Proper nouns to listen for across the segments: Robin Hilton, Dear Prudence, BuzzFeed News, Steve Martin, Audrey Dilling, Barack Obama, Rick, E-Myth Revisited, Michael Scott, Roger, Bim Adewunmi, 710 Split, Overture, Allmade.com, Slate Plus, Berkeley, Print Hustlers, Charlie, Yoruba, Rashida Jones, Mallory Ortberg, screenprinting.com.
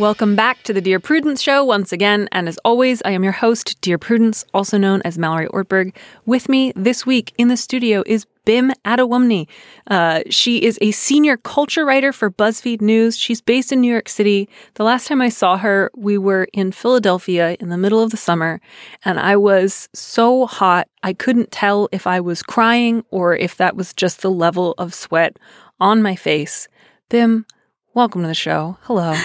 Welcome back to the Dear Prudence Show once again, and as always, I am your host, Dear Prudence, also known as Mallory Ortberg. With me this week in the studio is Bim Adewunmi. She is a senior culture writer for BuzzFeed News. She's based in New York City. The last time I saw her, we were in Philadelphia in the middle of the summer, and I was so hot, I couldn't tell if I was crying or if that was just the level of sweat on my face. Bim, welcome to the show. Hello.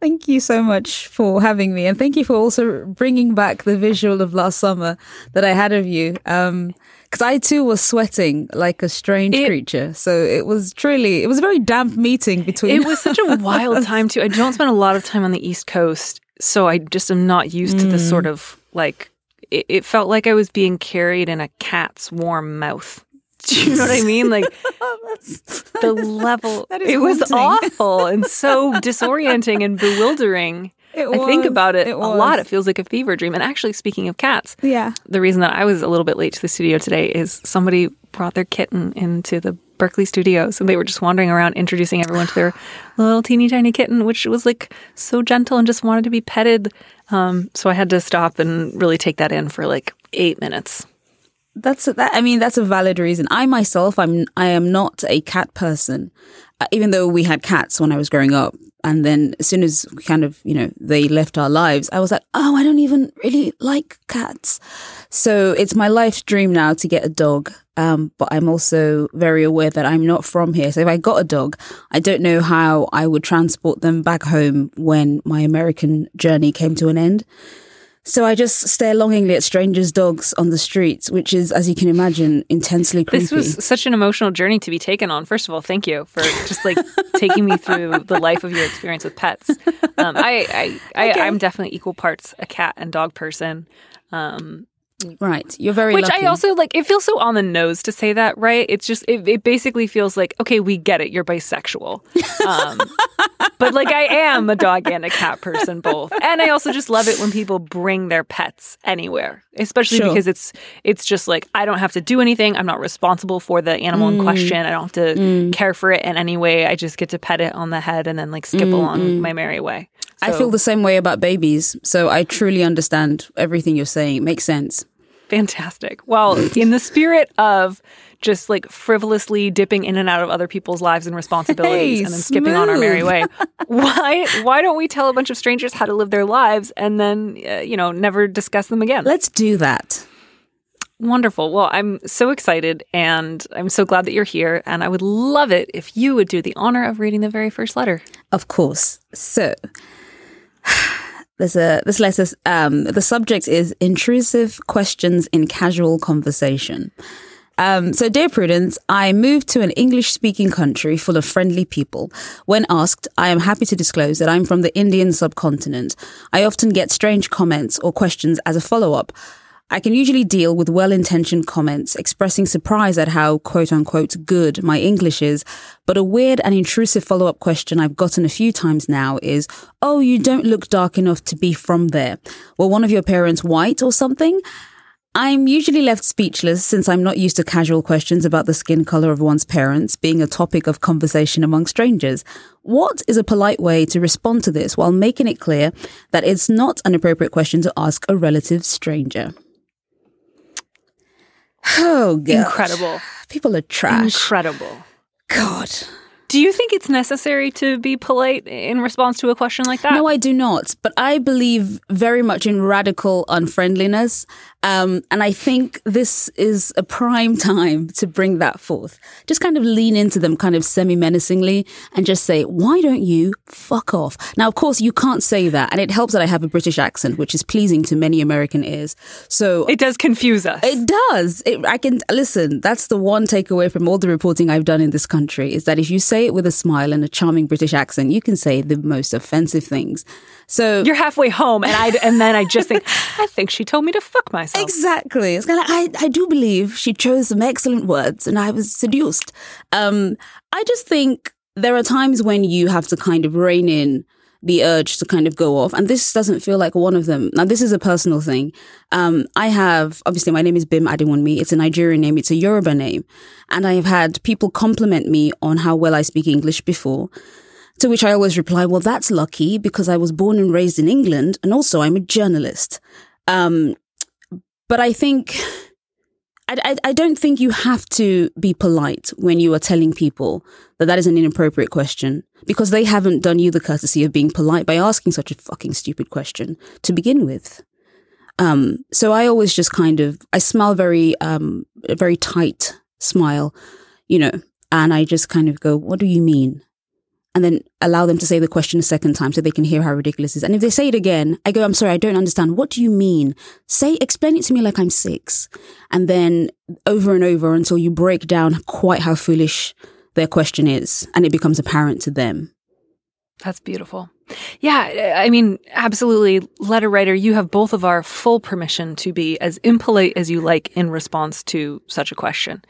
Thank you so much for having me. And thank you for also bringing back the visual of last summer that I had of you. Because I too was sweating like a strange creature. So it was truly, it was a very damp meeting between us. It was such a wild time too. I don't spend a lot of time on the East Coast. So I just am not used to this sort of like, it felt like I was being carried in a cat's warm mouth. Do you know what I mean? Like the level, it was haunting. Awful and so disorienting and bewildering. I think about it a lot. It feels like a fever dream. And actually, speaking of cats, the reason that I was a little bit late to the studio today is somebody brought their kitten into the Berkeley studios and they were just wandering around introducing everyone to their little teeny tiny kitten, which was like so gentle and just wanted to be petted. So I had to stop and really take that in for like 8 minutes. That's a valid reason. I am not a cat person, even though we had cats when I was growing up. And then as soon as kind of, you know, they left our lives, I was like, oh, I don't even really like cats. So it's my life's dream now to get a dog. But I'm also very aware that I'm not from here. So if I got a dog, I don't know how I would transport them back home when my American journey came to an end. So I just stare longingly at strangers' dogs on the streets, which is, as you can imagine, intensely creepy. This was such an emotional journey to be taken on. First of all, thank you for just like taking me through the life of your experience with pets. I'm definitely equal parts a cat and dog person. Right. You're very lucky. Which I also like, it feels so on the nose to say that, right? It's just, it basically feels like, okay, we get it. You're bisexual. But like I am a dog and a cat person both. And I also just love it when people bring their pets anywhere, especially because it's just like, I don't have to do anything. I'm not responsible for the animal in question. I don't have to care for it in any way. I just get to pet it on the head and then like skip along my merry way. So, I feel the same way about babies. So I truly understand everything you're saying. It makes sense. Fantastic. Well, in the spirit of just like frivolously dipping in and out of other people's lives and responsibilities and then skipping on our merry way, why don't we tell a bunch of strangers how to live their lives and then, never discuss them again? Let's do that. Wonderful. Well, I'm so excited and I'm so glad that you're here. And I would love it if you would do the honor of reading the very first letter. Of course. So This letter, the subject is intrusive questions in casual conversation. So, Dear Prudence, I moved to an English-speaking country full of friendly people. When asked, I am happy to disclose that I'm from the Indian subcontinent. I often get strange comments or questions as a follow-up. I can usually deal with well-intentioned comments expressing surprise at how quote-unquote good my English is, but a weird and intrusive follow-up question I've gotten a few times now is, oh, you don't look dark enough to be from there. Were one of your parents white or something? I'm usually left speechless since I'm not used to casual questions about the skin color of one's parents being a topic of conversation among strangers. What is a polite way to respond to this while making it clear that it's not an appropriate question to ask a relative stranger? Oh, God. Incredible. People are trash. Incredible. God. Do you think it's necessary to be polite in response to a question like that? No, I do not. But I believe very much in radical unfriendliness. And I think this is a prime time to bring that forth. Just kind of lean into them kind of semi-menacingly and just say, why don't you fuck off? Now, of course, you can't say that. And it helps that I have a British accent, which is pleasing to many American ears. So it does confuse us. It does. I can listen. That's the one takeaway from all the reporting I've done in this country is that if you say it with a smile and a charming British accent, you can say the most offensive things. So you're halfway home, and then I just think, I think she told me to fuck myself. Exactly. It's kind of like, I do believe she chose some excellent words, and I was seduced. I just think there are times when you have to kind of rein in the urge to kind of go off, and this doesn't feel like one of them. Now, this is a personal thing. I have, obviously, my name is Bim Adewunmi. It's a Nigerian name. It's a Yoruba name. And I have had people compliment me on how well I speak English before, to which I always reply, well, that's lucky because I was born and raised in England, and also I'm a journalist. But I think... I don't think you have to be polite when you are telling people that that is an inappropriate question because they haven't done you the courtesy of being polite by asking such a fucking stupid question to begin with. So I always just kind of, I smile a very tight smile, you know, and I just kind of go, what do you mean? And then allow them to say the question a second time so they can hear how ridiculous it is. And if they say it again, I go, I'm sorry, I don't understand. What do you mean? Explain it to me like I'm 6. And then over and over until you break down quite how foolish their question is and it becomes apparent to them. That's beautiful. Yeah, I mean, absolutely. Letter writer, you have both of our full permission to be as impolite as you like in response to such a question.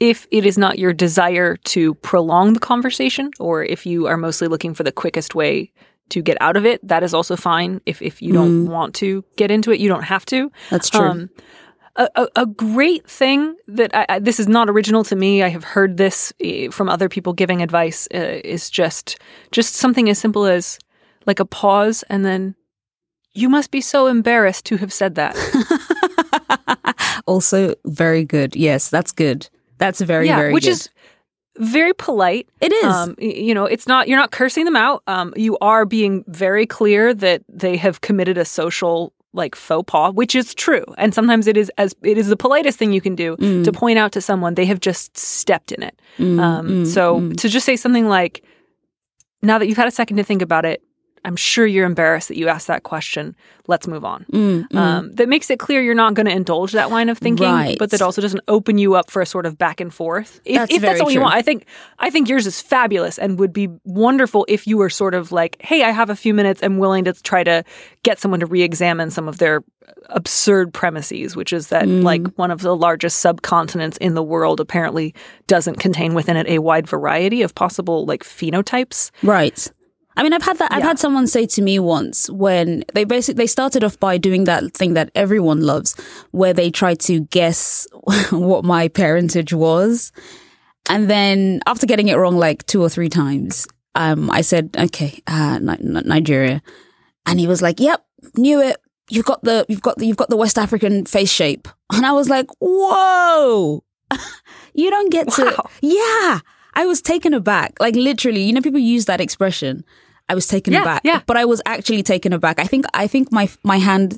If it is not your desire to prolong the conversation, or if you are mostly looking for the quickest way to get out of it, that is also fine. If you don't want to get into it, you don't have to. That's true. A great thing that this is not original to me. I have heard this from other people giving advice is just something as simple as like a pause and then you must be so embarrassed to have said that. Also very good. Yes, that's good. That's very which good. Is very polite. It is. You know, it's not, you're not cursing them out. You are being very clear that they have committed a social like faux pas, which is true. And sometimes it is the politest thing you can do to point out to someone they have just stepped in it. So to just say something like, now that you've had a second to think about it, I'm sure you're embarrassed that you asked that question. Let's move on. That makes it clear you're not going to indulge that line of thinking, right, but that also doesn't open you up for a sort of back and forth. If that's all true. You want, I think yours is fabulous and would be wonderful if you were sort of like, hey, I have a few minutes. I'm willing to try to get someone to re-examine some of their absurd premises, which is that like one of the largest subcontinents in the world apparently doesn't contain within it a wide variety of possible like phenotypes. Right. I mean, I've had that. I've had someone say to me once when they started off by doing that thing that everyone loves, where they try to guess what my parentage was. And then after getting it wrong like 2 or 3 times, I said, okay, Nigeria. And he was like, yep, knew it. You've got the West African face shape. And I was like, whoa, you don't get to. Yeah. I was taken aback. Like literally, you know, people use that expression. I was taken aback. Yeah. But I was actually taken aback. I think my hand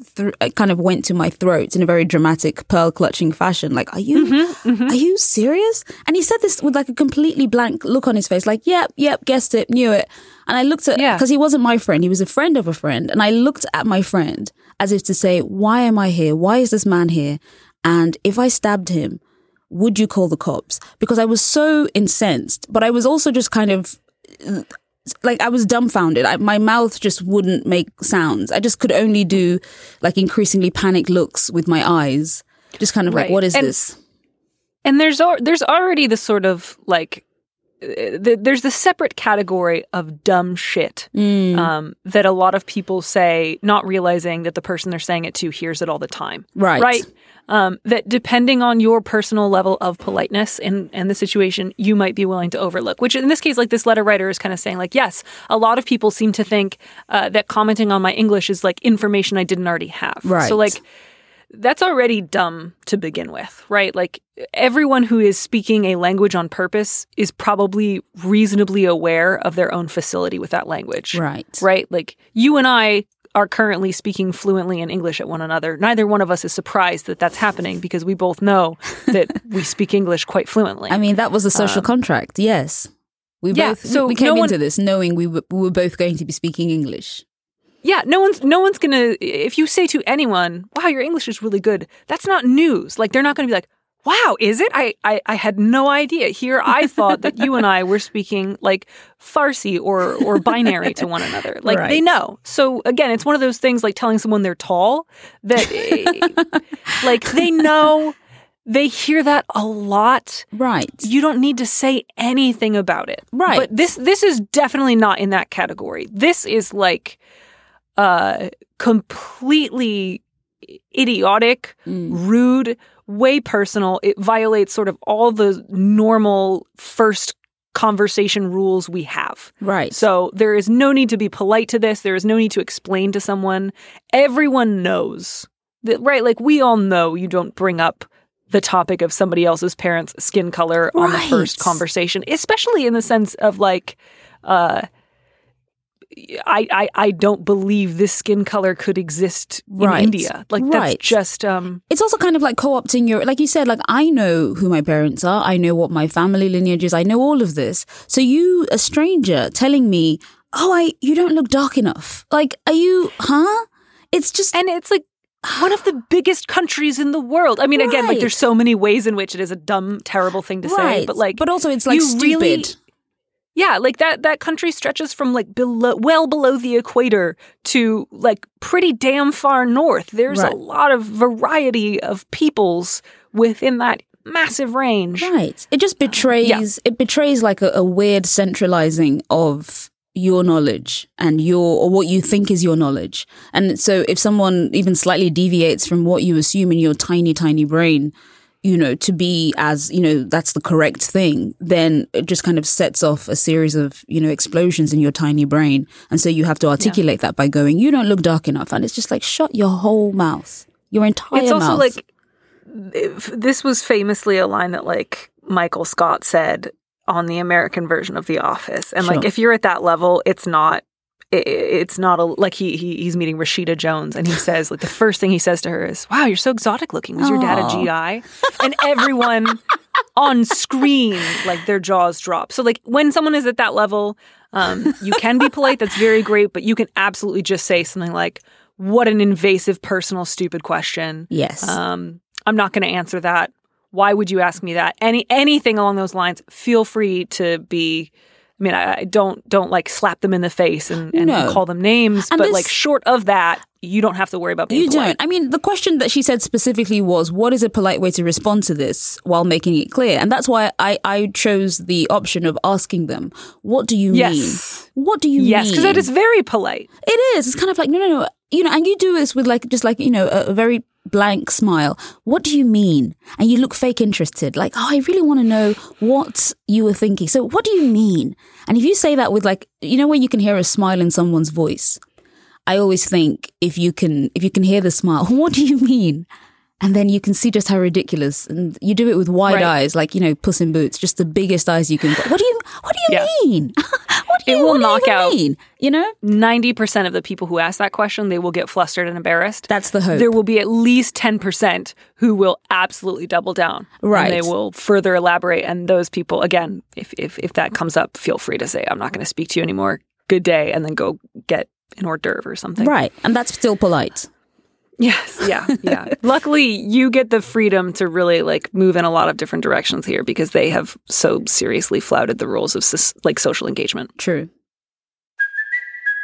kind of went to my throat in a very dramatic pearl clutching fashion. Like, are you serious? And he said this with like a completely blank look on his face. Like, yep, guessed it, knew it. And I looked at, because he wasn't my friend. He was a friend of a friend. And I looked at my friend as if to say, why am I here? Why is this man here? And if I stabbed him, would you call the cops? Because I was so incensed, but I was also just kind of like, I was dumbfounded. My mouth just wouldn't make sounds. I just could only do, like, increasingly panicked looks with my eyes. Just kind of like, what is this? And there's already the sort of, like, there's the separate category of dumb shit that a lot of people say, not realizing that the person they're saying it to hears it all the time. Right? That depending on your personal level of politeness and the situation, you might be willing to overlook. Which in this case, like, this letter writer is kind of saying, like, yes, a lot of people seem to think that commenting on my English is, like, information I didn't already have. Right. So, like, that's already dumb to begin with, right? Like, everyone who is speaking a language on purpose is probably reasonably aware of their own facility with that language. Right? Like, you and I are currently speaking fluently in English at one another. Neither one of us is surprised that that's happening because we both know that we speak English quite fluently. I mean, that was a social contract, yes. We came into this knowing we were both going to be speaking English. Yeah, no one's going to, if you say to anyone, wow, your English is really good, that's not news. Like, they're not going to be like, wow, is it? I had no idea. Here, I thought that you and I were speaking, like, Farsi or binary to one another. Like, They know. So, again, it's one of those things like telling someone they're tall that, like, they know. They hear that a lot. Right. You don't need to say anything about it. Right. But this is definitely not in that category. This is, like, completely idiotic, rude, way personal. It violates sort of all the normal first conversation rules we have. Right. So there is no need to be polite to this. There is no need to explain to someone. Everyone knows that, right? Like, we all know you don't bring up the topic of somebody else's parents' skin color on the first conversation, especially in the sense of, like, I don't believe this skin color could exist in India. Like, that's just... It's also kind of like co-opting your... Like you said, like, I know who my parents are. I know what my family lineage is. I know all of this. So you, a stranger, telling me, you don't look dark enough. Like, are you... Huh? It's just... And it's like, one of the biggest countries in the world. I mean, again, like, there's so many ways in which it is a dumb, terrible thing to say. But, like... But also, it's, like, stupid... Yeah, like, that country stretches from, like, well below the equator to, like, pretty damn far north. There's a lot of variety of peoples within that massive range. Right. It just betrays, like, a weird centralizing of your knowledge and or what you think is your knowledge. And so if someone even slightly deviates from what you assume in your tiny, tiny brain, you know, to be as, you know, that's the correct thing, then it just kind of sets off a series of, you know, explosions in your tiny brain. And so you have to articulate that by going, you don't look dark enough. And it's just like, shut your whole mouth, your entire mouth. It's also like, this was famously a line that, like, Michael Scott said on the American version of The Office. And like, if you're at that level, it's not like he's meeting Rashida Jones, and he says, like, the first thing he says to her is, wow, you're so exotic looking. Was your dad a GI? And everyone on screen, like, their jaws drop. So, like, when someone is at that level, you can be polite. That's very great. But you can absolutely just say something like, what an invasive, personal, stupid question. Yes. I'm not going to answer that. Why would you ask me that? Anything along those lines, feel free to be... I mean, I don't like slap them in the face and call them names, and but like, short of that, you don't have to worry about being polite. You don't. I mean, the question that she said specifically was, what is a polite way to respond to this while making it clear? And that's why I chose the option of asking them, what do you mean? What do you mean? Yes, because that is very polite. It is. It's kind of like, no. You know, and you do this with like, just like, you know, a very blank smile. What do you mean? And you look fake interested. Like, I really want to know what you were thinking. So what do you mean? And if you say that with like, you know, when you can hear a smile in someone's voice, I always think if you can hear the smile, what do you mean? And then you can see just how ridiculous. And you do it with wide eyes, like, you know, Puss in Boots, just the biggest eyes you can. What do you mean? It will knock out, you know, 90% of the people who ask that question, they will get flustered and embarrassed. That's the hope. There will be at least 10% who will absolutely double down. Right. And they will further elaborate. And those people, again, if that comes up, feel free to say, I'm not going to speak to you anymore. Good day. And then go get an hors d'oeuvre or something. Right. And that's still polite. Yes. Yeah. Luckily, you get the freedom to really like move in a lot of different directions here because they have so seriously flouted the rules of like social engagement. True.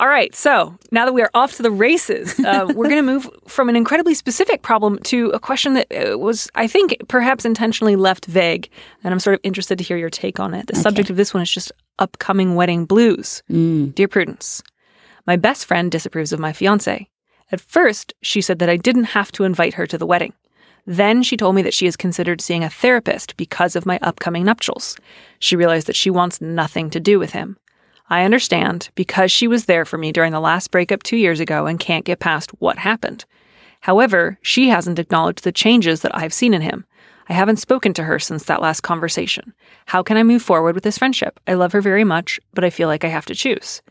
All right, so now that we are off to the races, we're going to move from an incredibly specific problem to a question that was, I think, perhaps intentionally left vague, and I'm sort of interested to hear your take on it. The subject of this one is just upcoming wedding blues. Dear Prudence, my best friend disapproves of my fiancé. At first, she said that I didn't have to invite her to the wedding. Then she told me that she has considered seeing a therapist because of my upcoming nuptials. She realized that she wants nothing to do with him. I understand, because she was there for me during the last breakup 2 years ago and can't get past what happened. However, she hasn't acknowledged the changes that I've seen in him. I haven't spoken to her since that last conversation. How can I move forward with this friendship? I love her very much, but I feel like I have to choose.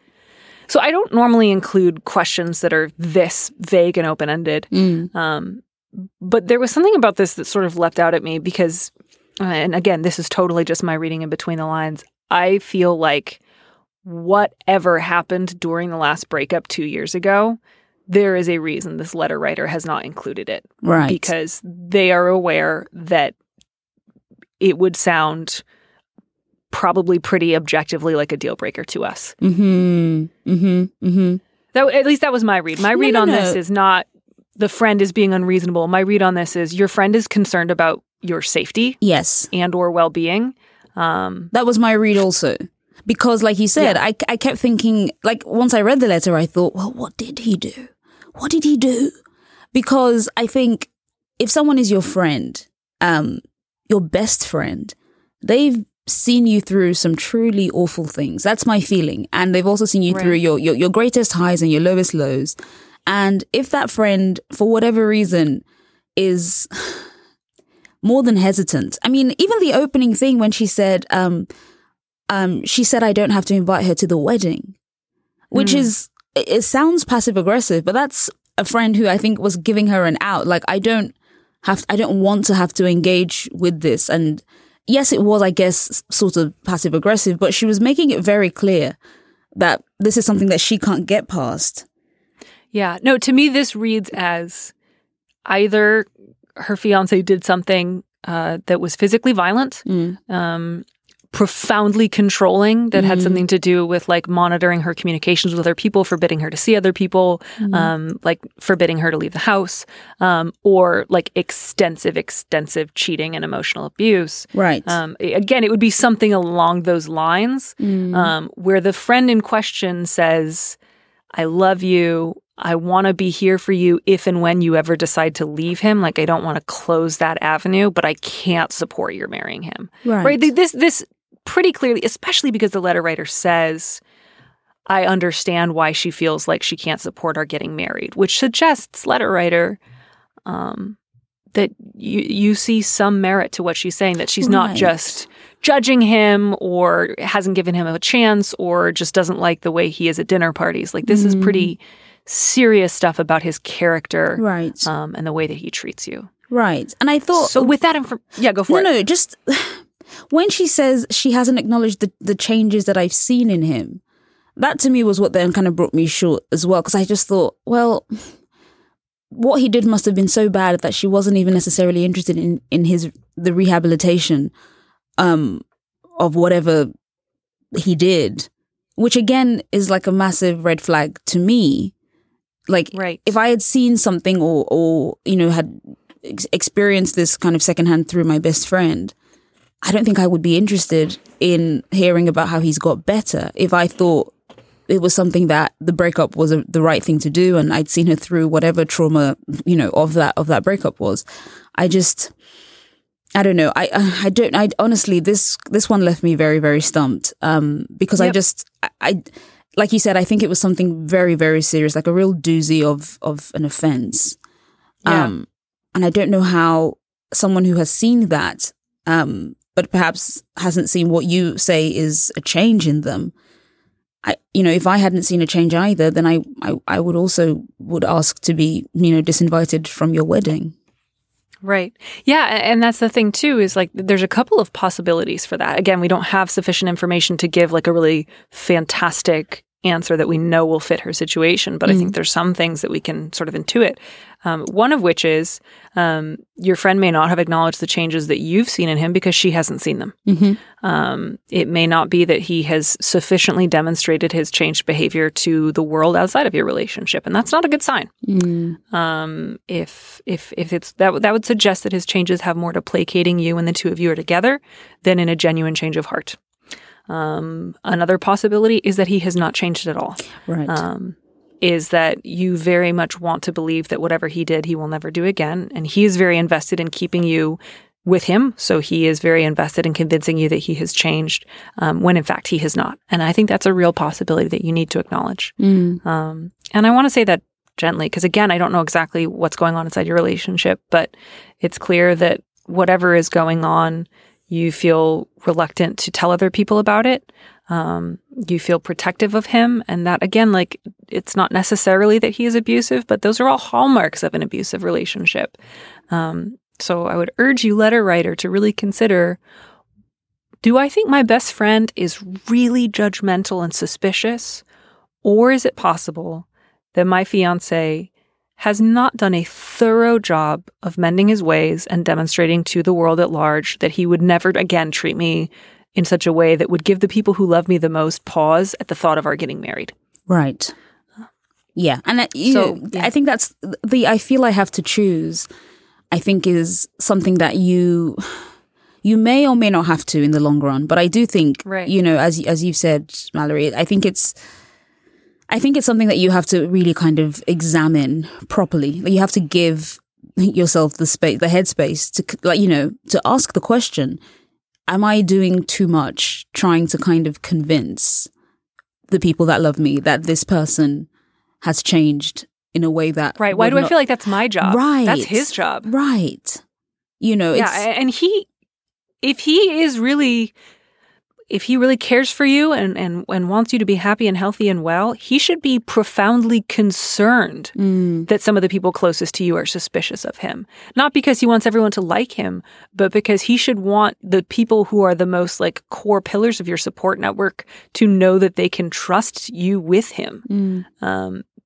So I don't normally include questions that are this vague and open-ended. But there was something about this that sort of leapt out at me because, and again, this is totally just my reading in between the lines, I feel like whatever happened during the last breakup 2 years ago, there is a reason this letter writer has not included it. Right. Because they are aware that it would sound probably pretty objectively like a deal breaker to us. That, at least that was my read. My read this is not the friend is being unreasonable. My read on this is your friend is concerned about your safety. Yes. And or well-being. That was my read also. Because like you said, I kept thinking, like once I read the letter, I thought, well, what did he do? What did he do? Because I think if someone is your friend, your best friend, they've seen you through some truly awful things. That's my feeling. And they've also seen you through your greatest highs and your lowest lows. And if that friend, for whatever reason, is more than hesitant. I mean, even the opening thing when she said, she said, I don't have to invite her to the wedding, which is, it sounds passive aggressive, but that's a friend who I think was giving her an out. Like, I don't want to have to engage with this. And yes, it was, I guess, sort of passive aggressive, but she was making it very clear that this is something that she can't get past. Yeah. No, to me, this reads as either her fiance did something that was physically violent, profoundly controlling that had something to do with like monitoring her communications with other people, forbidding her to see other people, like forbidding her to leave the house, or like extensive cheating and emotional abuse. Right. Again, it would be something along those lines where the friend in question says, I love you. I want to be here for you if and when you ever decide to leave him. Like, I don't want to close that avenue, but I can't support your marrying him. Right? This pretty clearly, especially because the letter writer says, I understand why she feels like she can't support our getting married, which suggests, letter writer, that you see some merit to what she's saying, that she's not just judging him or hasn't given him a chance or just doesn't like the way he is at dinner parties. Like, this is pretty serious stuff about his character, right? And the way that he treats you. Right. And I thought... So with that go for it. No, just... When she says she hasn't acknowledged the changes that I've seen in him, that to me was what then kind of brought me short as well, because I just thought, well, what he did must have been so bad that she wasn't even necessarily interested in the rehabilitation of whatever he did, which again is like a massive red flag to me. Like, if I had seen something or you know, had experienced this kind of secondhand through my best friend, I don't think I would be interested in hearing about how he's got better if I thought it was something that the breakup was the right thing to do and I'd seen her through whatever trauma, you know, of that breakup was. I don't know. I honestly, this one left me very, very stumped because I like you said, I think it was something very, very serious, like a real doozy of an offense. And I don't know how someone who has seen that, but perhaps hasn't seen what you say is a change in them, if I hadn't seen a change either, then I would also would ask to be, disinvited from your wedding. Right. Yeah. And that's the thing, too, is like there's a couple of possibilities for that. Again, we don't have sufficient information to give like a really fantastic answer that we know will fit her situation. But I think there's some things that we can sort of intuit. One of which is your friend may not have acknowledged the changes that you've seen in him because she hasn't seen them. Mm-hmm. It may not be that he has sufficiently demonstrated his changed behavior to the world outside of your relationship, and that's not a good sign. Mm. If it's that would suggest that his changes have more to placating you when the two of you are together than in a genuine change of heart. Another possibility is that he has not changed at all. Right. Is that you very much want to believe that whatever he did, he will never do again. And he is very invested in keeping you with him. So he is very invested in convincing you that he has changed when, in fact, he has not. And I think that's a real possibility that you need to acknowledge. Mm. And I want to say that gently, because, again, I don't know exactly what's going on inside your relationship, but it's clear that whatever is going on, you feel reluctant to tell other people about it. You feel protective of him. And that, again, like it's not necessarily that he is abusive, but those are all hallmarks of an abusive relationship. So I would urge you, letter writer, to really consider, do I think my best friend is really judgmental and suspicious? Or is it possible that my fiancé has not done a thorough job of mending his ways and demonstrating to the world at large that he would never again treat me in such a way that would give the people who love me the most pause at the thought of our getting married? Right. Yeah. And I think that's the I feel I have to choose, I think, is something that you may or may not have to in the long run. But I do think, right, as you've said, Mallory, I think it's something that you have to really kind of examine properly. You have to give yourself the space, the headspace to, to ask the question, am I doing too much trying to kind of convince the people that love me that this person has changed in a way that... Right. Why do I feel like that's my job? Right. That's his job. Right. And if he really cares for you and wants you to be happy and healthy and well, he should be profoundly concerned that some of the people closest to you are suspicious of him. Not because he wants everyone to like him, but because he should want the people who are the most like core pillars of your support network to know that they can trust you with him.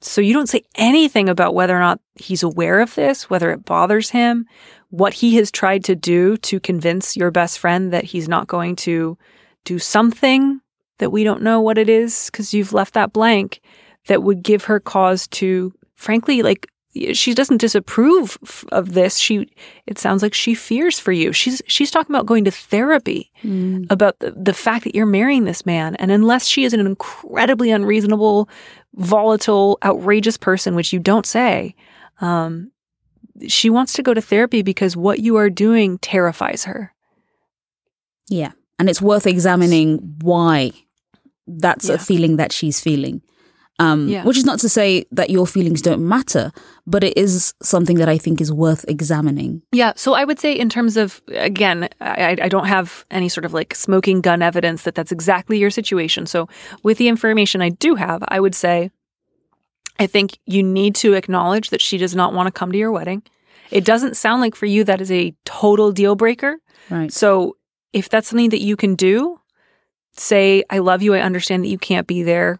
So you don't say anything about whether or not he's aware of this, whether it bothers him, what he has tried to do to convince your best friend that he's not going to do something that we don't know what it is, because you've left that blank, that would give her cause to, frankly, like, she doesn't disapprove of this. It sounds like she fears for you. She's talking about going to therapy about the fact that you're marrying this man. And unless she is an incredibly unreasonable, volatile, outrageous person, which you don't say, she wants to go to therapy because what you are doing terrifies her. Yeah. And it's worth examining why that's a feeling that she's feeling, which is not to say that your feelings don't matter, but it is something that I think is worth examining. Yeah. So I would say in terms of, again, I don't have any sort of like smoking gun evidence that that's exactly your situation. So with the information I do have, I would say I think you need to acknowledge that she does not want to come to your wedding. It doesn't sound like for you that is a total deal breaker. Right. So if that's something that you can do, say, I love you, I understand that you can't be there,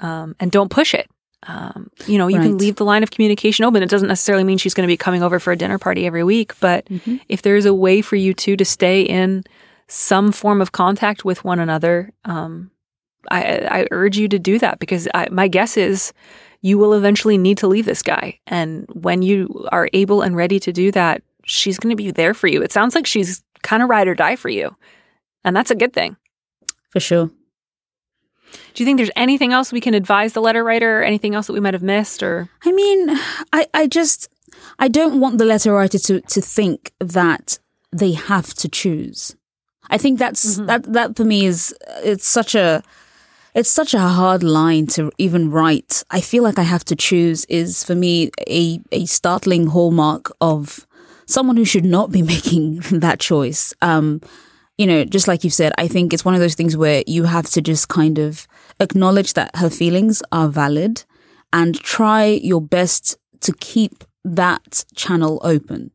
and don't push it. You right. can leave the line of communication open. It doesn't necessarily mean she's going to be coming over for a dinner party every week, but if there is a way for you two to stay in some form of contact with one another, I urge you to do that, because my guess is you will eventually need to leave this guy. And when you are able and ready to do that, she's going to be there for you. It sounds like she's kind of ride or die for you. And that's a good thing. For sure. Do you think there's anything else we can advise the letter writer, or anything else that we might have missed? Or I mean, I don't want the letter writer to think that they have to choose. I think that's that for me is it's such a hard line to even write. I feel like I have to choose is for me a startling hallmark of someone who should not be making that choice. you know, just like you've said, I think it's one of those things where you have to just kind of acknowledge that her feelings are valid and try your best to keep that channel open.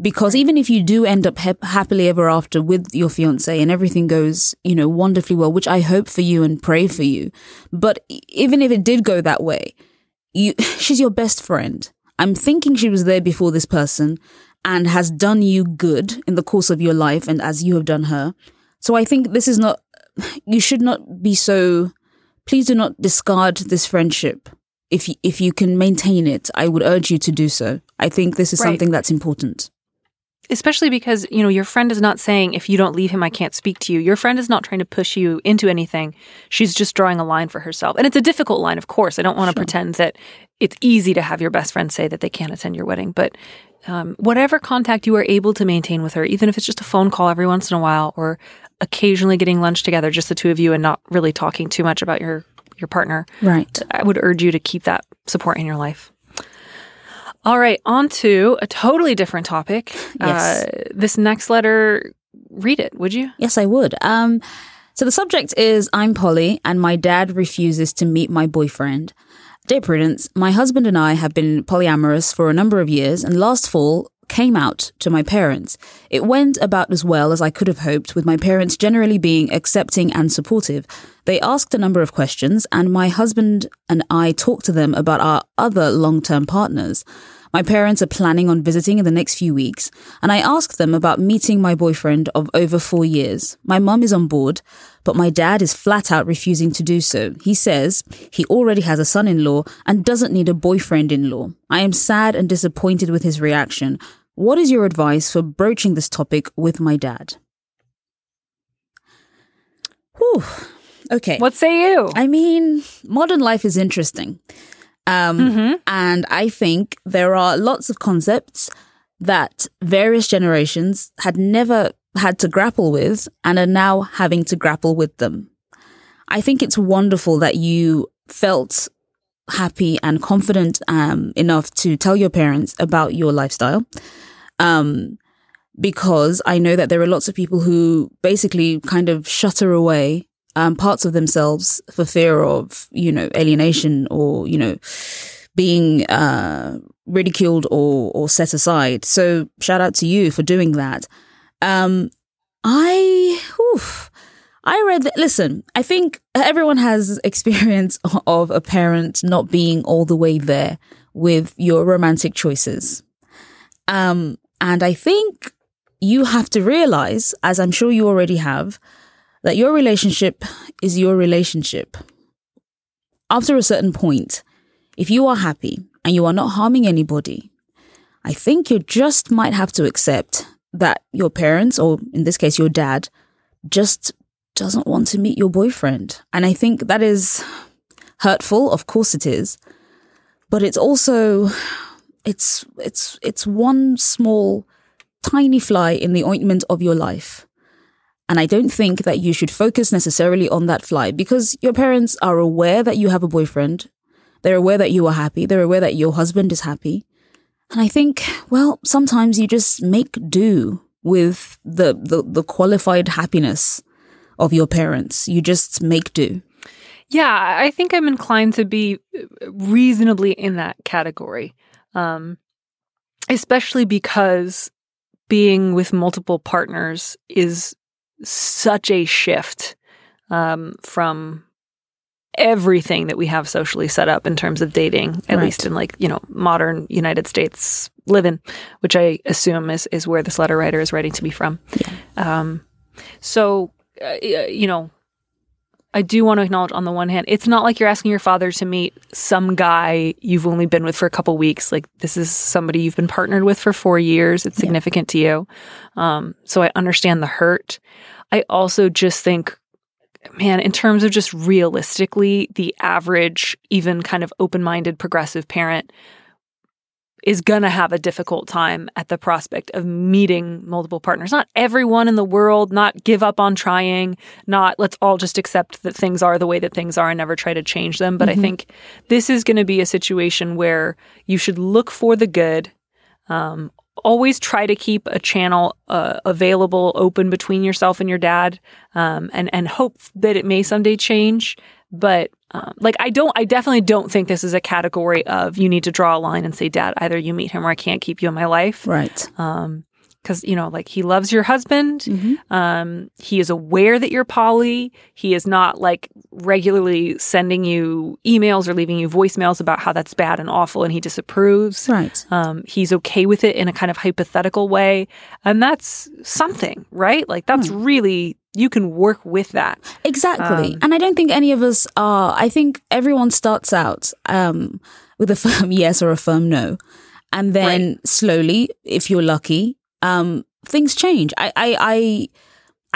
Because even if you do end up happily ever after with your fiance and everything goes, you know, wonderfully well, which I hope for you and pray for you. But even if it did go that way, she's your best friend. I'm thinking she was there before this person and has done you good in the course of your life and as you have done her. So I think this is not, you should not be so, please do not discard this friendship. If you can maintain it, I would urge you to do so. I think this is something that's important. Especially because, you know, your friend is not saying, if you don't leave him, I can't speak to you. Your friend is not trying to push you into anything. She's just drawing a line for herself. And it's a difficult line, of course. I don't want to pretend that it's easy to have your best friend say that they can't attend your wedding. But whatever contact you are able to maintain with her, even if it's just a phone call every once in a while or occasionally getting lunch together, just the two of you and not really talking too much about your partner. Right. I would urge you to keep that support in your life. All right, on to a totally different topic. Yes. This next letter, read it, would you? Yes, I would. So the subject is, I'm Polly, and my dad refuses to meet my boyfriend. Dear Prudence, my husband and I have been polyamorous for a number of years, and last fall came out to my parents. It went about as well as I could have hoped, with my parents generally being accepting and supportive. They asked a number of questions, and my husband and I talked to them about our other long-term partners. My parents are planning on visiting in the next few weeks, and I asked them about meeting my boyfriend of over 4 years. My mum is on board, but my dad is flat out refusing to do so. He says he already has a son-in-law and doesn't need a boyfriend-in-law. I am sad and disappointed with his reaction. What is your advice for broaching this topic with my dad? Whew. Okay. What say you? I mean, modern life is interesting. And I think there are lots of concepts that various generations had never had to grapple with and are now having to grapple with them. I think it's wonderful that you felt happy and confident enough to tell your parents about your lifestyle. Because I know that there are lots of people who basically kind of shudder away parts of themselves for fear of, you know, alienation or, you know, being ridiculed or set aside. So shout out to you for doing that. I read that. Listen, I think everyone has experience of a parent not being all the way there with your romantic choices. And I think you have to realize, as I'm sure you already have, that your relationship is your relationship. After a certain point, if you are happy and you are not harming anybody, I think you just might have to accept that your parents, or in this case, your dad, just doesn't want to meet your boyfriend. And I think that is hurtful. Of course it is. But it's also, it's one small, tiny fly in the ointment of your life. And I don't think that you should focus necessarily on that fly, because your parents are aware that you have a boyfriend. They're aware that you are happy. They're aware that your husband is happy. And I think, well, sometimes you just make do with the qualified happiness of your parents. You just make do. Yeah, I think I'm inclined to be reasonably in that category, especially because being with multiple partners is such a shift from everything that we have socially set up in terms of dating, at least in, like, you know, modern United States live-in, which I assume is where this letter writer is writing to me from. Yeah. You know, I do want to acknowledge, on the one hand, it's not like you're asking your father to meet some guy you've only been with for a couple weeks. Like, this is somebody you've been partnered with for 4 years. It's significant to you. So I understand the hurt. I also just think, man, in terms of just realistically, the average, even kind of open-minded, progressive parent is going to have a difficult time at the prospect of meeting multiple partners. Not everyone in the world, not give up on trying, not let's all just accept that things are the way that things are and never try to change them. But I think this is going to be a situation where you should look for the good, always try to keep a channel available, open between yourself and your dad, and hope that it may someday change. But I definitely don't think this is a category of you need to draw a line and say, Dad, either you meet him or I can't keep you in my life. Right. Because, he loves your husband. Mm-hmm. He is aware that you're poly. He is not, regularly sending you emails or leaving you voicemails about how that's bad and awful and he disapproves. Right. He's okay with it in a kind of hypothetical way. And that's something, right? That's really... You can work with that. Exactly. And I don't think any of us are. I think everyone starts out with a firm yes or a firm no. And then slowly, if you're lucky, things change. I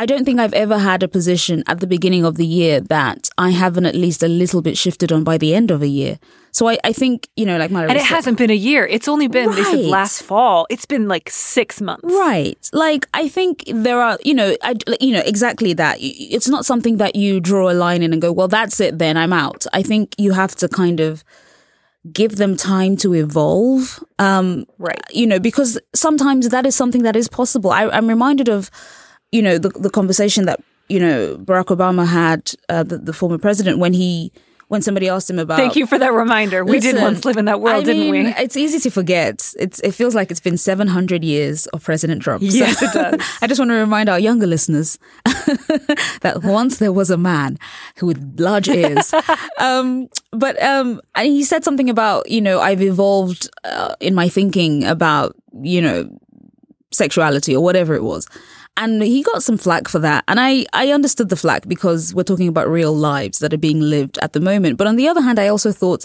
don't think I've ever had a position at the beginning of the year that I haven't at least a little bit shifted on by the end of a year. So I think, Mallory said, and it hasn't been a year. It's only been, they said last fall. It's been 6 months. Right. I think there are, exactly that. It's not something that you draw a line in and go, well, that's it then, I'm out. I think you have to kind of give them time to evolve. Because sometimes that is something that is possible. I'm reminded of, the conversation that, Barack Obama had, the former president, when somebody asked him about... Thank you for that reminder. We did once live in that world, didn't we? It's easy to forget. It feels like it's been 700 years of President Trump. Yes, so, it does. I just want to remind our younger listeners that once there was a man with large ears. And he said something about, I've evolved in my thinking about, sexuality or whatever it was. And he got some flack for that. And I understood the flack because we're talking about real lives that are being lived at the moment. But on the other hand, I also thought,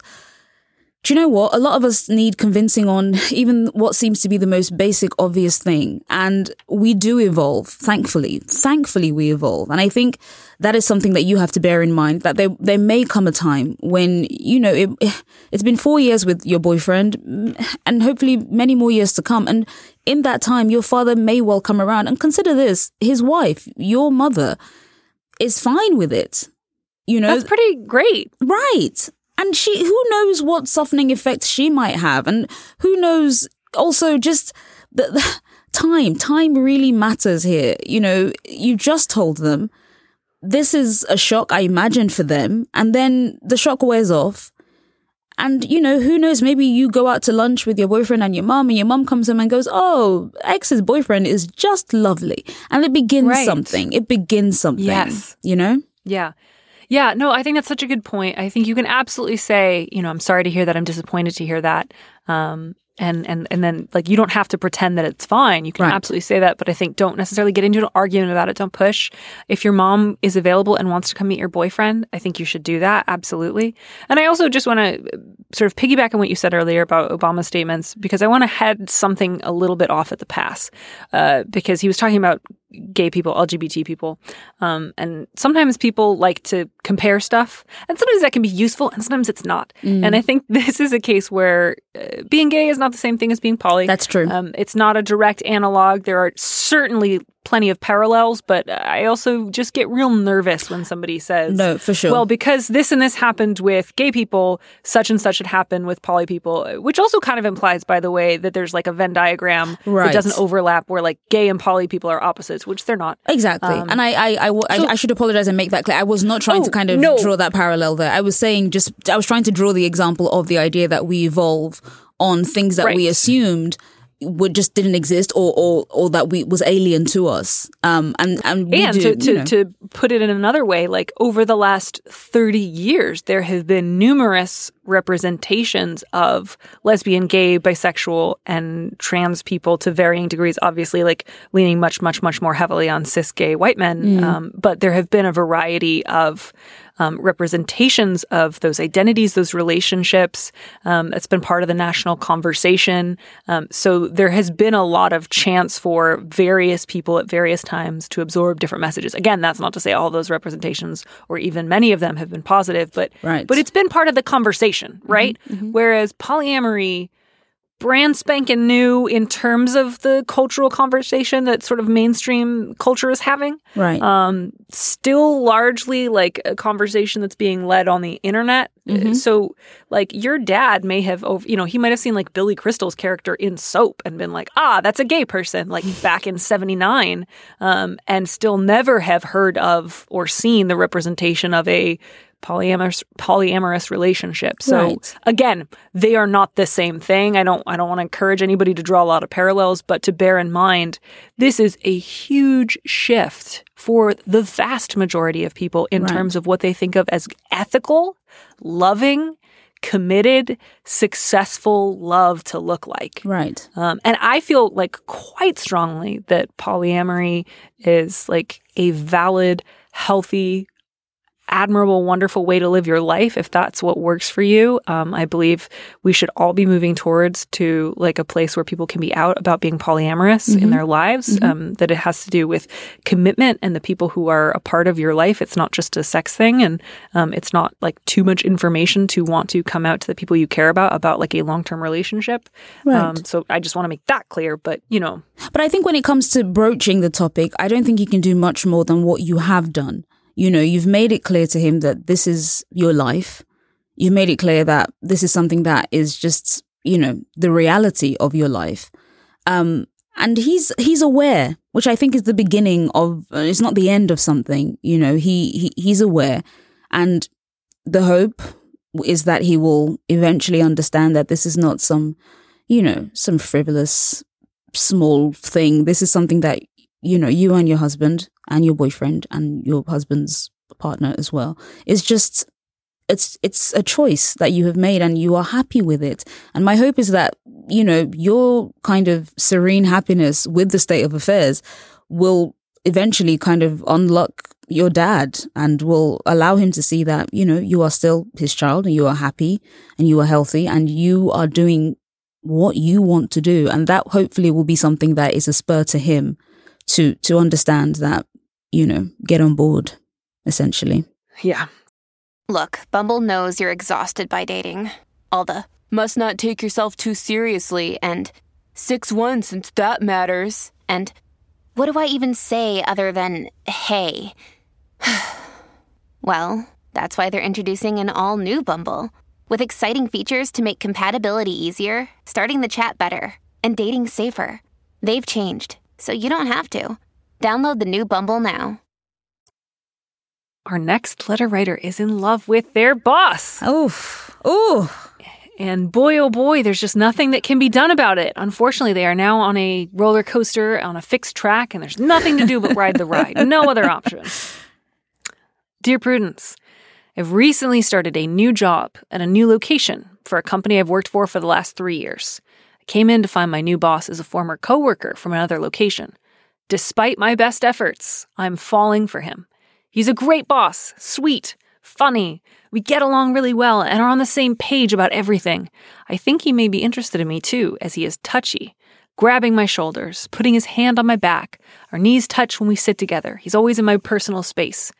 do you know what? A lot of us need convincing on even what seems to be the most basic, obvious thing. And we do evolve, thankfully. Thankfully, we evolve. And I think that is something that you have to bear in mind, that there may come a time when, it's been 4 years with your boyfriend and hopefully many more years to come. And in that time, your father may well come around and consider this. His wife, your mother, is fine with it. That's pretty great. Right. And who knows what softening effects she might have, and who knows also just the time. Time really matters here. You just told them this is a shock, I imagine, for them, and then the shock wears off. And, who knows, maybe you go out to lunch with your boyfriend and your mum comes home and goes, oh, ex's boyfriend is just lovely. And it begins something. It begins something, yes. Yeah. Yeah, no, I think that's such a good point. I think you can absolutely say, I'm sorry to hear that. I'm disappointed to hear that. And then, you don't have to pretend that it's fine. You can absolutely say that, but I think don't necessarily get into an argument about it. Don't push. If your mom is available and wants to come meet your boyfriend, I think you should do that. Absolutely. And I also just want to sort of piggyback on what you said earlier about Obama's statements, because I want to head something a little bit off at the pass, because he was talking about gay people, LGBT people. And sometimes people like to compare stuff, and sometimes that can be useful and sometimes it's not. Mm. And I think this is a case where being gay is not the same thing as being poly. That's true. It's not a direct analog. There are certainly plenty of parallels, but I also just get real nervous when somebody says, no, for sure. Well, because this and this happened with gay people, such and such should happen with poly people, which also kind of implies, by the way, that there's a Venn diagram that doesn't overlap where gay and poly people are opposites, which they're not. Exactly. And I should apologize and make that clear. I was not trying to draw that parallel there. I was saying I was trying to draw the example of the idea that we evolve on things that we assumed would just didn't exist or that was alien to us. To put it in another way, over the last 30 years, there have been numerous representations of lesbian, gay, bisexual, and trans people to varying degrees, obviously leaning much, much, much more heavily on cis gay white men. But there have been a variety of representations of those identities, those relationships. It's been part of the national conversation. So there has been a lot of chance for various people at various times to absorb different messages. Again, that's not to say all those representations or even many of them have been positive, but it's been part of the conversation, right? Mm-hmm. Whereas polyamory brand spanking new in terms of the cultural conversation that sort of mainstream culture is having. Right. Still largely like a conversation that's being led on the internet. Mm-hmm. So like your dad may have, he might have seen like Billy Crystal's character in Soap and been like, that's a gay person, like back in 79, and still never have heard of or seen the representation of a polyamorous relationship. So Again, they are not the same thing. I don't want to encourage anybody to draw a lot of parallels, but to bear in mind, this is a huge shift for the vast majority of people in terms of what they think of as ethical, loving, committed, successful love to look like. Right. And I feel like quite strongly that polyamory is like a valid, healthy, admirable, wonderful way to live your life if that's what works for you. I believe we should all be moving towards to like a place where people can be out about being polyamorous in their lives, that it has to do with commitment and the people who are a part of your life. It's not just a sex thing, and it's not like too much information to want to come out to the people you care about like a long-term relationship. Right. So I just want to make that clear, but. But I think when it comes to broaching the topic, I don't think you can do much more than what you have done. You know, you've made it clear to him that this is your life. You've made it clear that this is something that is just, the reality of your life. And he's aware, which I think is the beginning of, it's not the end of something. He's aware. And the hope is that he will eventually understand that this is not some, some frivolous, small thing. This is something that, you and your husband and your boyfriend and your husband's partner as well. It's a choice that you have made and you are happy with it. And my hope is that, your kind of serene happiness with the state of affairs will eventually kind of unlock your dad and will allow him to see that, you are still his child and you are happy and you are healthy and you are doing what you want to do. And that hopefully will be something that is a spur to him to understand that, get on board, essentially. Yeah. Look, Bumble knows you're exhausted by dating. All the must not take yourself too seriously and 6'1" since that matters. And what do I even say other than, hey? Well, that's why they're introducing an all-new Bumble with exciting features to make compatibility easier, starting the chat better, and dating safer. They've changed, so you don't have to. Download the new Bumble now. Our next letter writer is in love with their boss. Oof. Oof. And boy, oh boy, there's just nothing that can be done about it. Unfortunately, they are now on a roller coaster on a fixed track, and there's nothing to do but ride the ride. No other option. Dear Prudence, I've recently started a new job at a new location for a company I've worked for the last 3 years. Came in to find my new boss is a former coworker from another location. Despite my best efforts, I'm falling for him. He's a great boss, sweet, funny. We get along really well and are on the same page about everything. I think he may be interested in me too, as he is touchy, grabbing my shoulders, putting his hand on my back. Our knees touch when we sit together. He's always in my personal space.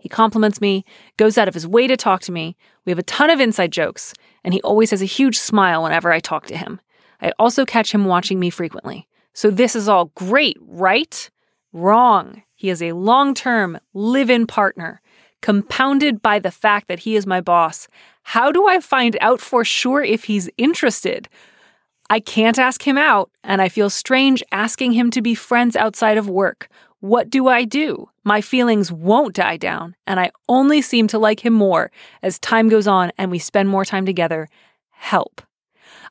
He compliments me, goes out of his way to talk to me. We have a ton of inside jokes, and he always has a huge smile whenever I talk to him. I also catch him watching me frequently. So this is all great, right? Wrong. He is a long-term live-in partner, compounded by the fact that he is my boss. How do I find out for sure if he's interested? I can't ask him out, and I feel strange asking him to be friends outside of work. What do I do? My feelings won't die down, and I only seem to like him more as time goes on and we spend more time together. Help.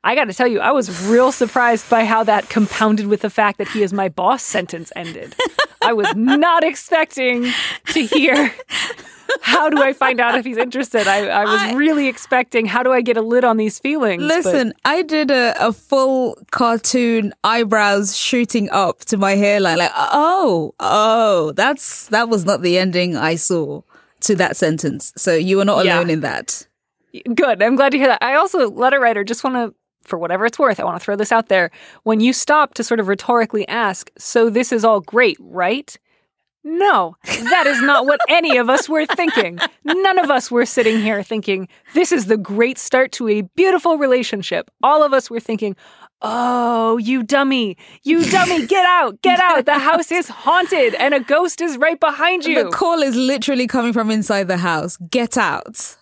I got to tell you, I was real surprised by how that compounded with the fact that he is my boss sentence ended. I was not expecting to hear, how do I find out if he's interested? I was really expecting, how do I get a lid on these feelings? Listen, I did a full cartoon, eyebrows shooting up to my hairline. Like, oh, that was not the ending I saw to that sentence. So you were not alone in that. Good. I'm glad to hear that. I also, letter writer, just want to, for whatever it's worth, I want to throw this out there. When you stop to sort of rhetorically ask, so this is all great, right? No, that is not what any of us were thinking. None of us were sitting here thinking, this is the great start to a beautiful relationship. All of us were thinking, oh, you dummy, get out. The house is haunted and a ghost is right behind you. The call is literally coming from inside the house. Get out.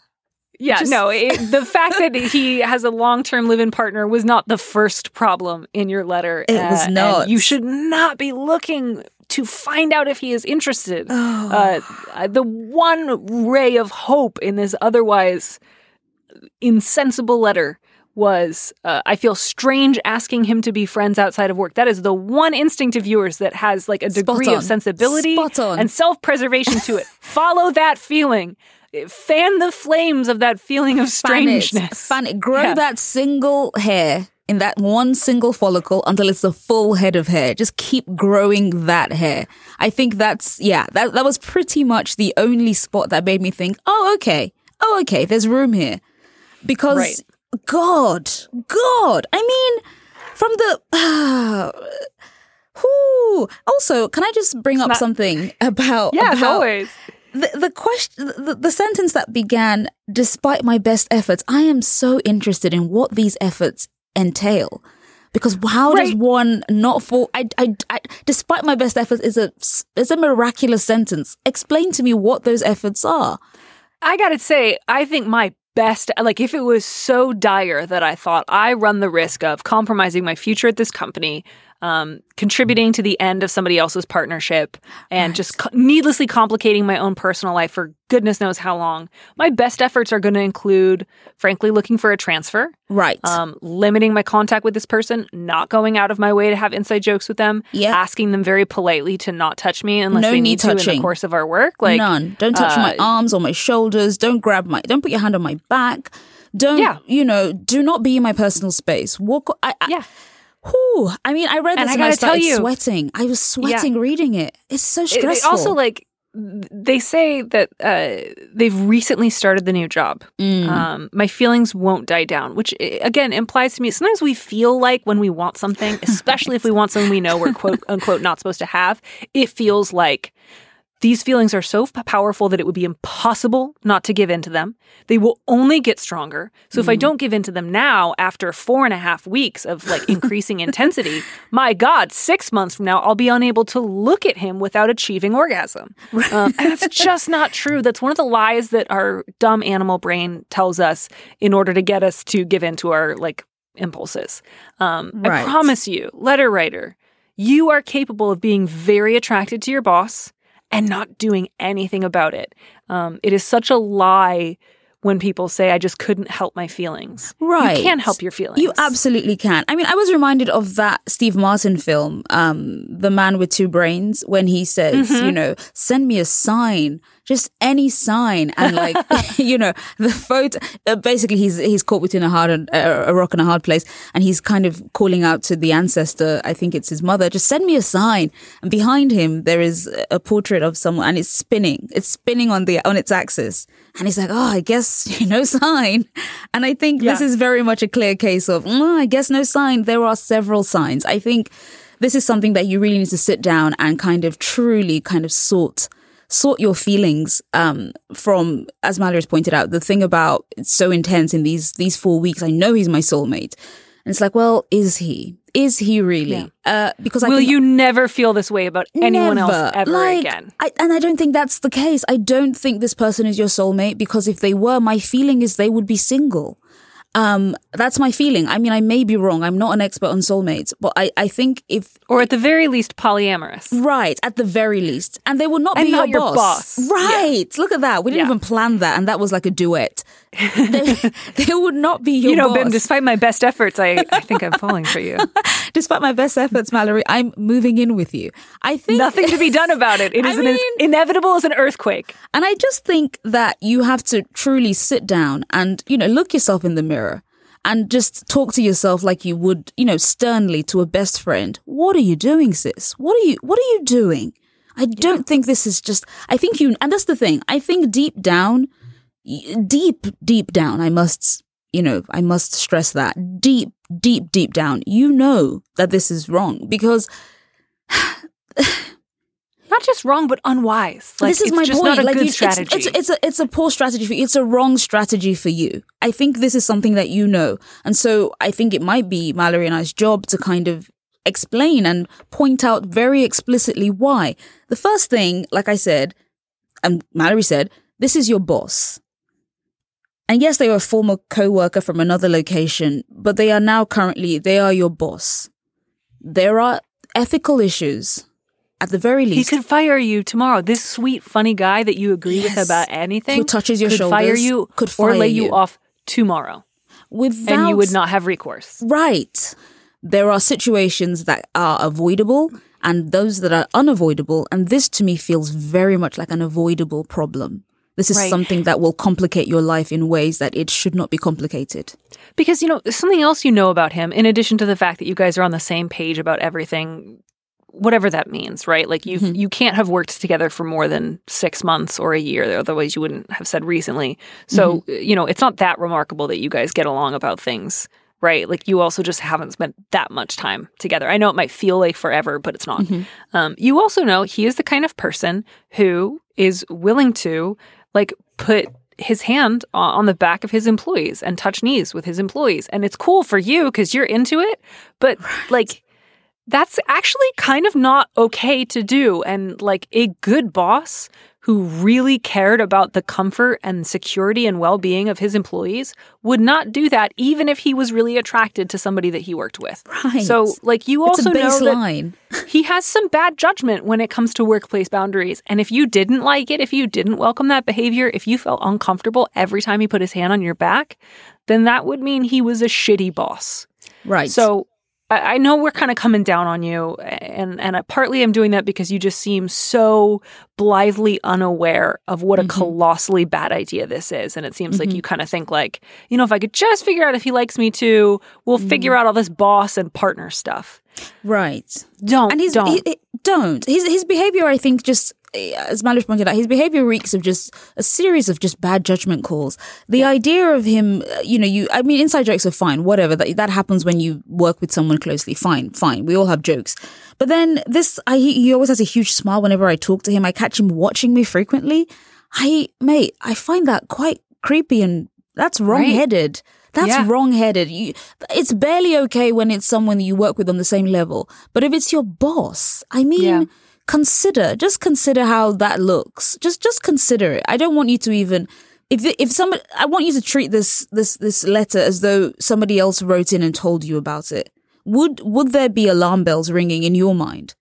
Yeah, the fact that he has a long-term live-in partner was not the first problem in your letter. It was not. And you should not be looking to find out if he is interested. Oh. The one ray of hope in this otherwise insensible letter was, I feel strange asking him to be friends outside of work. That is the one instinct of yours that has like a degree of sensibility and self-preservation to it. Follow that feeling. Fan the flames of that feeling of strangeness. Fan it. Grow that single hair in that one single follicle until it's a full head of hair. Just keep growing that hair. I think that's, that was pretty much the only spot that made me think, okay, there's room here. Because, right. God, I mean, from the... also, can I just bring up something about... Yeah, about, always. The question, the sentence that began, despite my best efforts, I am so interested in what these efforts entail, because how does one not fall? I despite my best efforts is a miraculous sentence. Explain to me what those efforts are. I gotta say, I think my best, like if it was so dire that I thought I run the risk of compromising my future at this company, contributing to the end of somebody else's partnership and just needlessly complicating my own personal life for goodness knows how long. My best efforts are going to include, frankly, looking for a transfer. Right. Limiting my contact with this person, not going out of my way to have inside jokes with them, asking them very politely to not touch me unless they need to in the course of our work. Like, none. Don't touch my arms or my shoulders. Don't put your hand on my back. Do not be in my personal space. Walk. I mean, I read this and I started sweating. I was sweating reading it. It's so stressful. They also, they say that they've recently started the new job. My feelings won't die down, which, again, implies to me sometimes we feel like when we want something, especially if we want something we know we're quote-unquote not supposed to have, it feels like these feelings are so powerful that it would be impossible not to give in to them. They will only get stronger. So if I don't give in to them now, after 4.5 weeks of increasing intensity, my God, 6 months from now, I'll be unable to look at him without achieving orgasm. And that's just not true. That's one of the lies that our dumb animal brain tells us in order to get us to give in to our impulses. I promise you, letter writer, you are capable of being very attracted to your boss and not doing anything about it. It is such a lie when people say, I just couldn't help my feelings. Right. You can help your feelings. You absolutely can. I mean, I was reminded of that Steve Martin film, The Man with Two Brains, when he says, send me a sign, just any sign. And the photo, basically he's caught between a rock and a hard place. And he's kind of calling out to the ancestor. I think it's his mother. Just send me a sign. And behind him, there is a portrait of someone and it's spinning. It's spinning on its axis. And he's like, oh, I guess, no sign. And I think this is very much a clear case of, I guess no sign. There are several signs. I think this is something that you really need to sit down and kind of truly kind of sort your feelings from, as Mallory's pointed out, the thing about it's so intense in these 4 weeks. I know he's my soulmate. And it's like, well, is he? Is he really? Yeah. Because will you never feel this way about anyone else ever again? And I don't think that's the case. I don't think this person is your soulmate, because if they were, my feeling is they would be single. That's my feeling. I mean, I may be wrong. I'm not an expert on soulmates, but I think or at the very least polyamorous. Right, at the very least. And they will not be your boss. Right. Yeah. Look at that. We didn't even plan that. And that was like a duet. They would not be your boss. Bim, despite my best efforts, I think I'm falling for you. Despite my best efforts, Mallory, I'm moving in with you. I think nothing to be done about it. It is inevitable as an earthquake. And I just think that you have to truly sit down and, look yourself in the mirror and just talk to yourself like you would, sternly to a best friend. What are you doing, sis? What are you doing? I don't think this is just, I think you, and that's the thing. I think deep down, I must stress that deep down, that this is wrong, because not just wrong, but unwise. Like, this is my point. Not a good strategy. It's a poor strategy for you. It's a wrong strategy for you. I think this is something that you know. And so I think it might be Mallory and I's job to kind of explain and point out very explicitly why. The first thing, like I said, and Mallory said, this is your boss. And yes, they were a former co-worker from another location, but they are now currently, they are your boss. There are ethical issues, at the very least. He could fire you tomorrow. This sweet, funny guy that you agree with about anything. Who touches your shoulders. Could fire you or lay you off tomorrow. And you would not have recourse. Right. There are situations that are avoidable and those that are unavoidable. And this, to me, feels very much like an avoidable problem. This is something that will complicate your life in ways that it should not be complicated. Because, you know, something else you know about him, in addition to the fact that you guys are on the same page about everything, whatever that means, right? Like, you can't have worked together for more than 6 months or a year. Otherwise, you wouldn't have said recently. So, you know, it's not that remarkable that you guys get along about things, right? Like, you also just haven't spent that much time together. I know it might feel like forever, but it's not. You also know he is the kind of person who is willing to put his hand on the back of his employees and touch knees with his employees. And it's cool for you because you're into it. But, that's actually kind of not okay to do. And, a good boss who really cared about the comfort and security and well-being of his employees would not do that, even if he was really attracted to somebody that he worked with. Right. So, you also know that he has some bad judgment when it comes to workplace boundaries. And if you didn't like it, if you didn't welcome that behavior, if you felt uncomfortable every time he put his hand on your back, then that would mean he was a shitty boss. Right. So I know we're kind of coming down on you, and I partly am doing that because you just seem so blithely unaware of what a colossally bad idea this is. And it seems like you kind of think if I could just figure out if he likes me too, we'll figure out all this boss and partner stuff. Right. His behavior, I think, just, as Mallory pointed out, his behavior reeks of just a series of just bad judgment calls. The idea of him, inside jokes are fine, whatever. That happens when you work with someone closely. Fine. We all have jokes. But then he always has a huge smile whenever I talk to him. I catch him watching me frequently. I find that quite creepy, and that's wrong-headed. Right. That's wrong-headed. It's barely okay when it's someone that you work with on the same level. But if it's your boss, Consider how that looks. Just consider it. I don't want you to even, if somebody, I want you to treat this letter as though somebody else wrote in and told you about it. Would there be alarm bells ringing in your mind?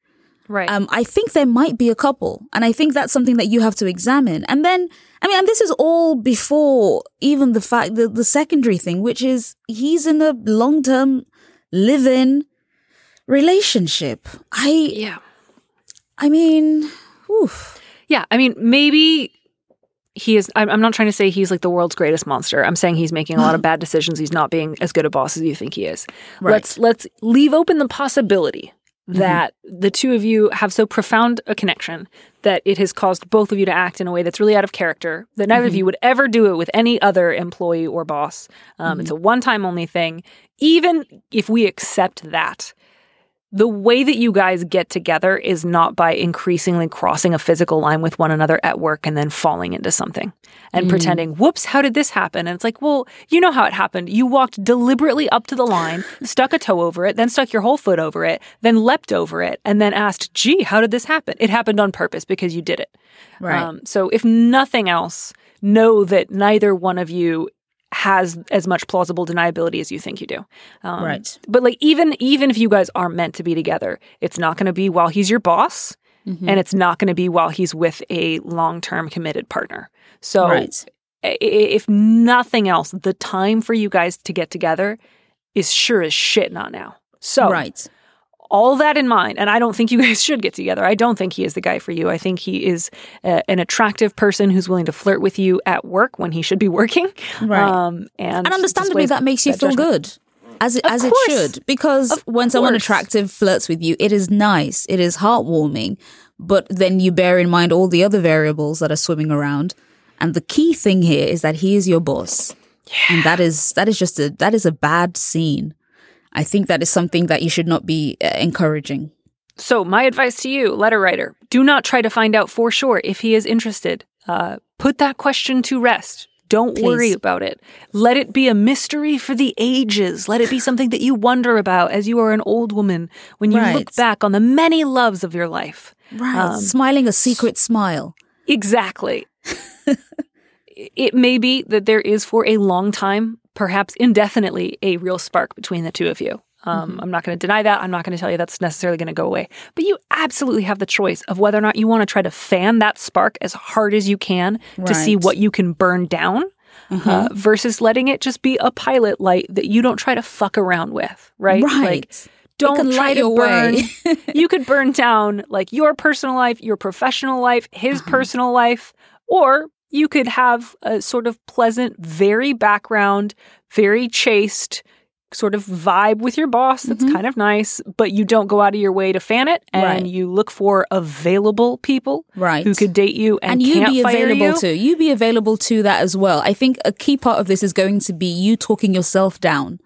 Right. I think there might be a couple, and I think that's something that you have to examine. And then, this is all before even the fact that the secondary thing, which is he's in a long-term live-in relationship. Oof. Yeah, maybe he is. I'm not trying to say he's the world's greatest monster. I'm saying he's making a lot of bad decisions. He's not being as good a boss as you think he is. Right. Let's leave open the possibility that the two of you have so profound a connection that it has caused both of you to act in a way that's really out of character, that neither of you would ever do it with any other employee or boss. It's a one-time only thing. Even if we accept that, the way that you guys get together is not by increasingly crossing a physical line with one another at work and then falling into something and pretending, whoops, how did this happen? And it's well, you know how it happened. You walked deliberately up to the line, stuck a toe over it, then stuck your whole foot over it, then leapt over it, and then asked, gee, how did this happen? It happened on purpose because you did it. Right. So if nothing else, know that neither one of you has as much plausible deniability as you think you do. Right. But even if you guys are meant to be together, it's not going to be while he's your boss, and it's not going to be while he's with a long-term committed partner. So if nothing else, the time for you guys to get together is sure as shit not now. So all that in mind, and I don't think you guys should get together. I don't think he is the guy for you. I think he is an attractive person who's willing to flirt with you at work when he should be working. Right. And understandably, that makes you feel good, as it should. Because when someone attractive flirts with you, it is nice. It is heartwarming. But then you bear in mind all the other variables that are swimming around. And the key thing here is that he is your boss. Yeah. And that is a bad scene. I think that is something that you should not be encouraging. So my advice to you, letter writer, do not try to find out for sure if he is interested. Put that question to rest. Don't worry about it. Let it be a mystery for the ages. Let it be something that you wonder about as you are an old woman when you look back on the many loves of your life. Right. Smiling a secret smile. Exactly. It may be that there is for a long time, perhaps indefinitely, a real spark between the two of you. I'm not going to deny that. I'm not going to tell you that's necessarily going to go away. But you absolutely have the choice of whether or not you want to try to fan that spark as hard as you can to see what you can burn down versus letting it just be a pilot light that you don't try to fuck around with, right? Like, don't try to burn. You could burn down, like, your personal life, your professional life, his personal life, or you could have a sort of pleasant, very background, very chaste sort of vibe with your boss that's kind of nice, but you don't go out of your way to fan it, and you look for available people who could date you and you can't be available fire you. You be available to that as well. I think a key part of this is going to be you talking yourself down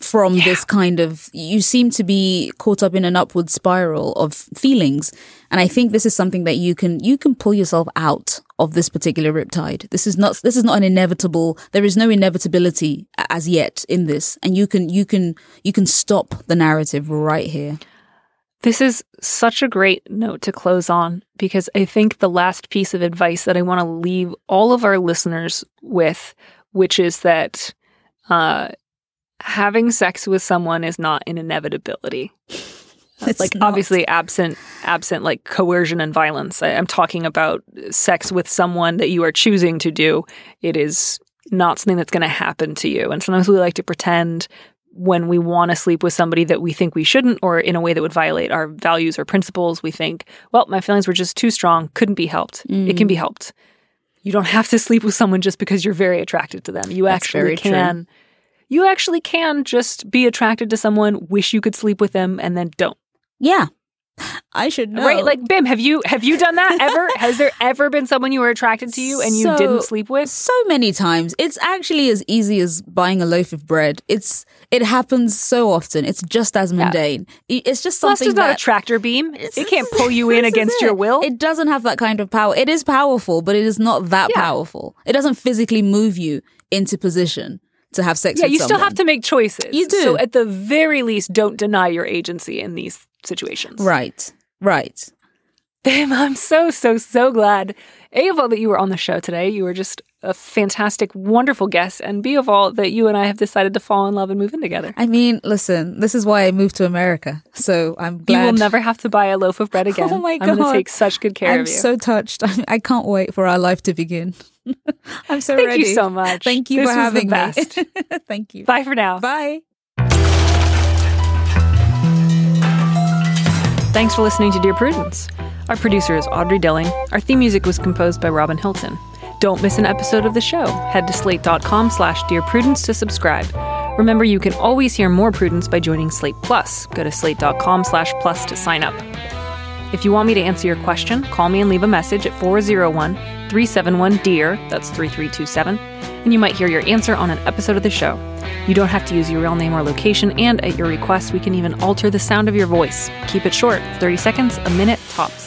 from this kind of, you seem to be caught up in an upward spiral of feelings. And I think this is something that you can pull yourself out of this particular riptide. This is not an inevitable, there is no inevitability as yet in this. And you can stop the narrative right here. This is such a great note to close on, because I think the last piece of advice that I want to leave all of our listeners with, which is that, having sex with someone is not an inevitability. It's like not. Obviously absent like coercion and violence. I'm talking about sex with someone that you are choosing to do. It is not something that's going to happen to you. And sometimes we like to pretend when we want to sleep with somebody that we think we shouldn't, or in a way that would violate our values or principles. We think, well, my feelings were just too strong, couldn't be helped. It can be helped. You don't have to sleep with someone just because you're very attracted to them. You actually can just be attracted to someone, wish you could sleep with them, and then don't. Yeah. I should know. Right? Like, Bim, have you done that ever? Has there ever been someone you were attracted to you and you didn't sleep with? So many times. It's actually as easy as buying a loaf of bread. It happens so often. It's just as mundane. Yeah. It's just something that... Plus, it's not a tractor beam. It can't pull you in against your will. It doesn't have that kind of power. It is powerful, but it is not that powerful. It doesn't physically move you into position to have sex with someone. Yeah, you still have to make choices. You do. So at the very least, don't deny your agency in these situations. Right. Bim, I'm so, so, so glad, A, of all, that you were on the show today. You were just a fantastic, wonderful guest. And B, of all, that you and I have decided to fall in love and move in together. I mean, listen, this is why I moved to America. So I'm glad. You will never have to buy a loaf of bread again. Oh my God. I'm going to take such good care of you. I'm so touched. I can't wait for our life to begin. I'm so ready. Thank you so much. Thank you for having me. Thank you. Bye for now. Bye. Thanks for listening to Dear Prudence. Our producer is Audrey Dilling. Our theme music was composed by Robin Hilton. Don't miss an episode of the show. Head to slate.com/Dear Prudence to subscribe. Remember, you can always hear more Prudence by joining Slate Plus. Go to slate.com/plus to sign up. If you want me to answer your question, call me and leave a message at 401-371-DEAR, that's 3327, and you might hear your answer on an episode of the show. You don't have to use your real name or location, and at your request, we can even alter the sound of your voice. Keep it short, 30 seconds, a minute tops.